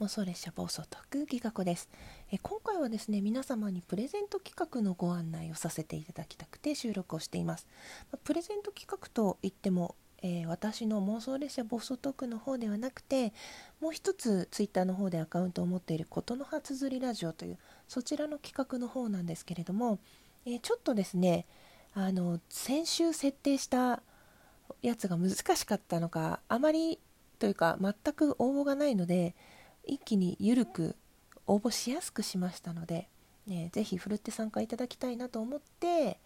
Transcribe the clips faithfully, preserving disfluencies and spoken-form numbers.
妄想列車暴走特技学です。え今回はですね、皆様にプレゼント企画のご案内をさせていただきたくて収録をしています。プレゼント企画といっても、えー、私の妄想列車暴走トークの方ではなくて、もう一つツイッターの方でアカウントを持っていることのはつづりラジオというそちらの企画の方なんですけれども、えー、ちょっとですね、あの先週設定したやつが難しかったのか、あまりというか全く応募がないので、一気に緩く応募しやすくしましたので、ね、ぜひふるって参加いただきたいなと思って、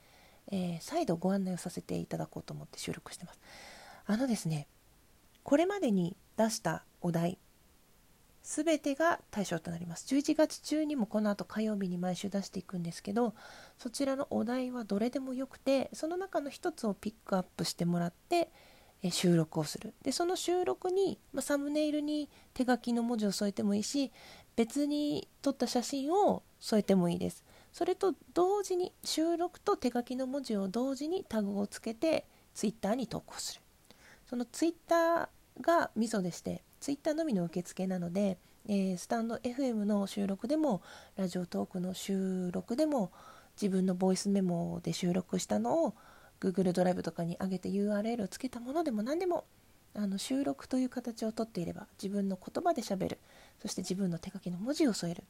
えー、再度ご案内をさせていただこうと思って収録してます。あのですね、これまでに出したお題すべてが対象となります。じゅういちがつ中にもこの後火曜日に毎週出していくんですけど、そちらのお題はどれでもよくて、その中の一つをピックアップしてもらってえ収録をする。で、その収録に、まあ、サムネイルに手書きの文字を添えてもいいし、別に撮った写真を添えてもいいです。それと同時に、収録と手書きの文字を同時にタグをつけてツイッターに投稿する。そのツイッターがミソでして、ツイッターのみの受付なので、えー、スタンド エフエム の収録でもラジオトークの収録でも、自分のボイスメモで収録したのを Google ドライブとかに上げて ユーアールエル をつけたものでも何でも、あの収録という形をとっていれば、自分の言葉でしゃべる、そして自分の手書きの文字を添える、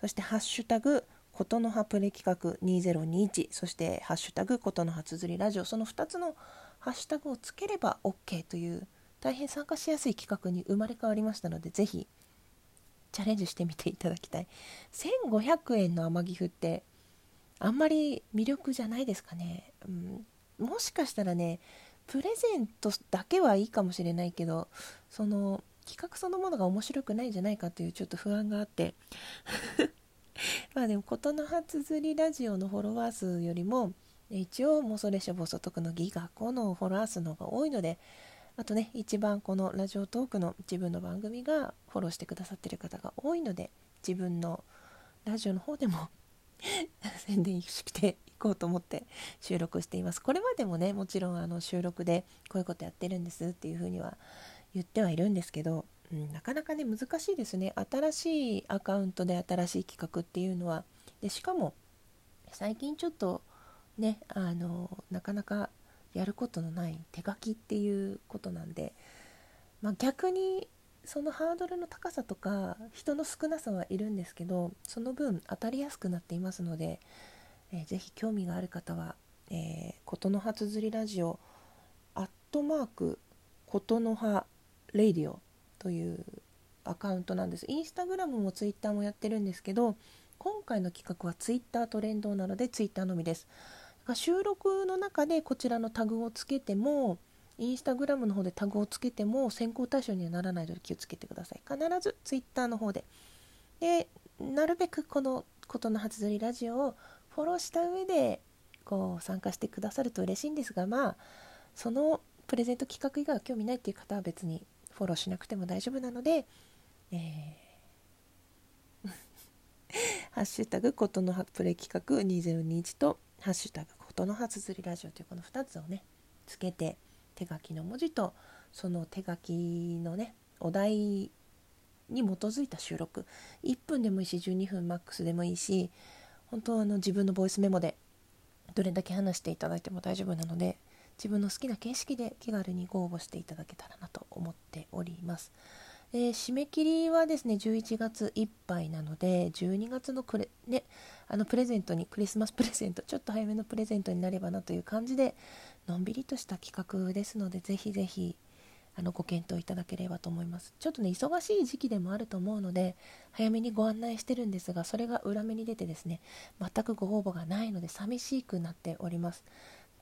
そしてハッシュタグことのはプレ企画にせんにじゅういち、そしてハッシュタグことのはつづりラジオ、そのふたつのハッシュタグをつければ OK という大変参加しやすい企画に生まれ変わりましたので、ぜひチャレンジしてみていただきたい。せんごひゃくえんの甘ギフってあんまり魅力じゃないですかね、うん、もしかしたらね、プレゼントだけはいいかもしれないけど、その企画そのものが面白くないんじゃないかというちょっと不安があってまあでもことのはつづりラジオのフォロワー数よりも一応妄想列車暴走特のギガごのフォロワー数の方が多いので、あとね、一番このラジオトークの自分の番組がフォローしてくださっている方が多いので、自分のラジオの方でも宣伝していこうと思って収録しています。これまでもね、もちろんあの収録でこういうことやってるんですっていうふうには言ってはいるんですけど、うん、なかなかね、難しいですね。新しいアカウントで新しい企画っていうのは。で、しかも最近ちょっとね、あのなかなかやることのない手書きっていうことなんで、まあ、逆にそのハードルの高さとか人の少なさはいるんですけど、その分当たりやすくなっていますので、えー、ぜひ興味がある方は、えー、ことのはつづりラジオアットマークことのはレイディオというアカウントなんです。インスタグラムもツイッターもやってるんですけど、今回の企画はツイッターと連動なのでツイッターのみです。収録の中でこちらのタグをつけても、インスタグラムの方でタグをつけても選考対象にはならないので気をつけてください。必ずツイッターの方で、でなるべくこのことのはつづりラジオをフォローした上でこう参加してくださると嬉しいんですが、まあそのプレゼント企画以外は興味ないっていう方は別にフォローしなくても大丈夫なので、えー、ハッシュタグことのはプレ企画にせんにじゅういちとハッシュタグことのはつづりラジオというこのふたつをねつけて、手書きの文字とその手書きのねお題に基づいた収録、いっぷんでもいいしじゅうにふんマックスでもいいし、本当あの自分のボイスメモでどれだけ話していただいても大丈夫なので、自分の好きな形式で気軽にご応募していただけたらなと思っております。えー、締め切りはですねじゅういちがついっぱいなので、じゅうにがつのクレ、ね、あのプレゼントに、クリスマスプレゼント、ちょっと早めのプレゼントになればなという感じで、のんびりとした企画ですので、ぜひぜひあのご検討いただければと思います。ちょっとね、忙しい時期でもあると思うので早めにご案内してるんですが、それが裏目に出てですね、全くご応募がないので寂しくなっております。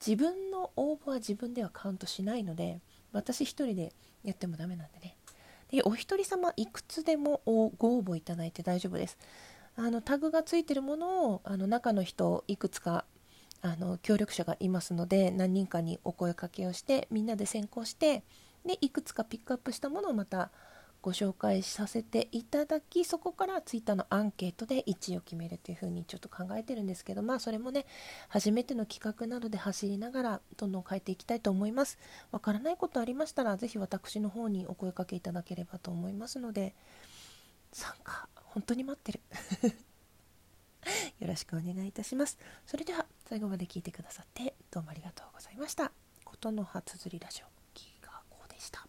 自分の応募は自分ではカウントしないので、私一人でやってもダメなんでね。でお一人様いくつでもご応募いただいて大丈夫です。あのタグがついてるものをあの中の人いくつかあの協力者がいますので、何人かにお声掛けをしてみんなで選考して、でいくつかピックアップしたものをまたご紹介させていただき、そこからツイッターのアンケートでいちいを決めるというふうにちょっと考えてるんですけど、まあそれもね、初めての企画なので走りながらどんどん変えていきたいと思います。わからないことありましたら、ぜひ私の方にお声掛けいただければと思いますので、参加本当に待ってるよろしくお願いいたします。それでは最後まで聞いてくださってどうもありがとうございました。ことのはつづりラジオ、キーガーコーでした。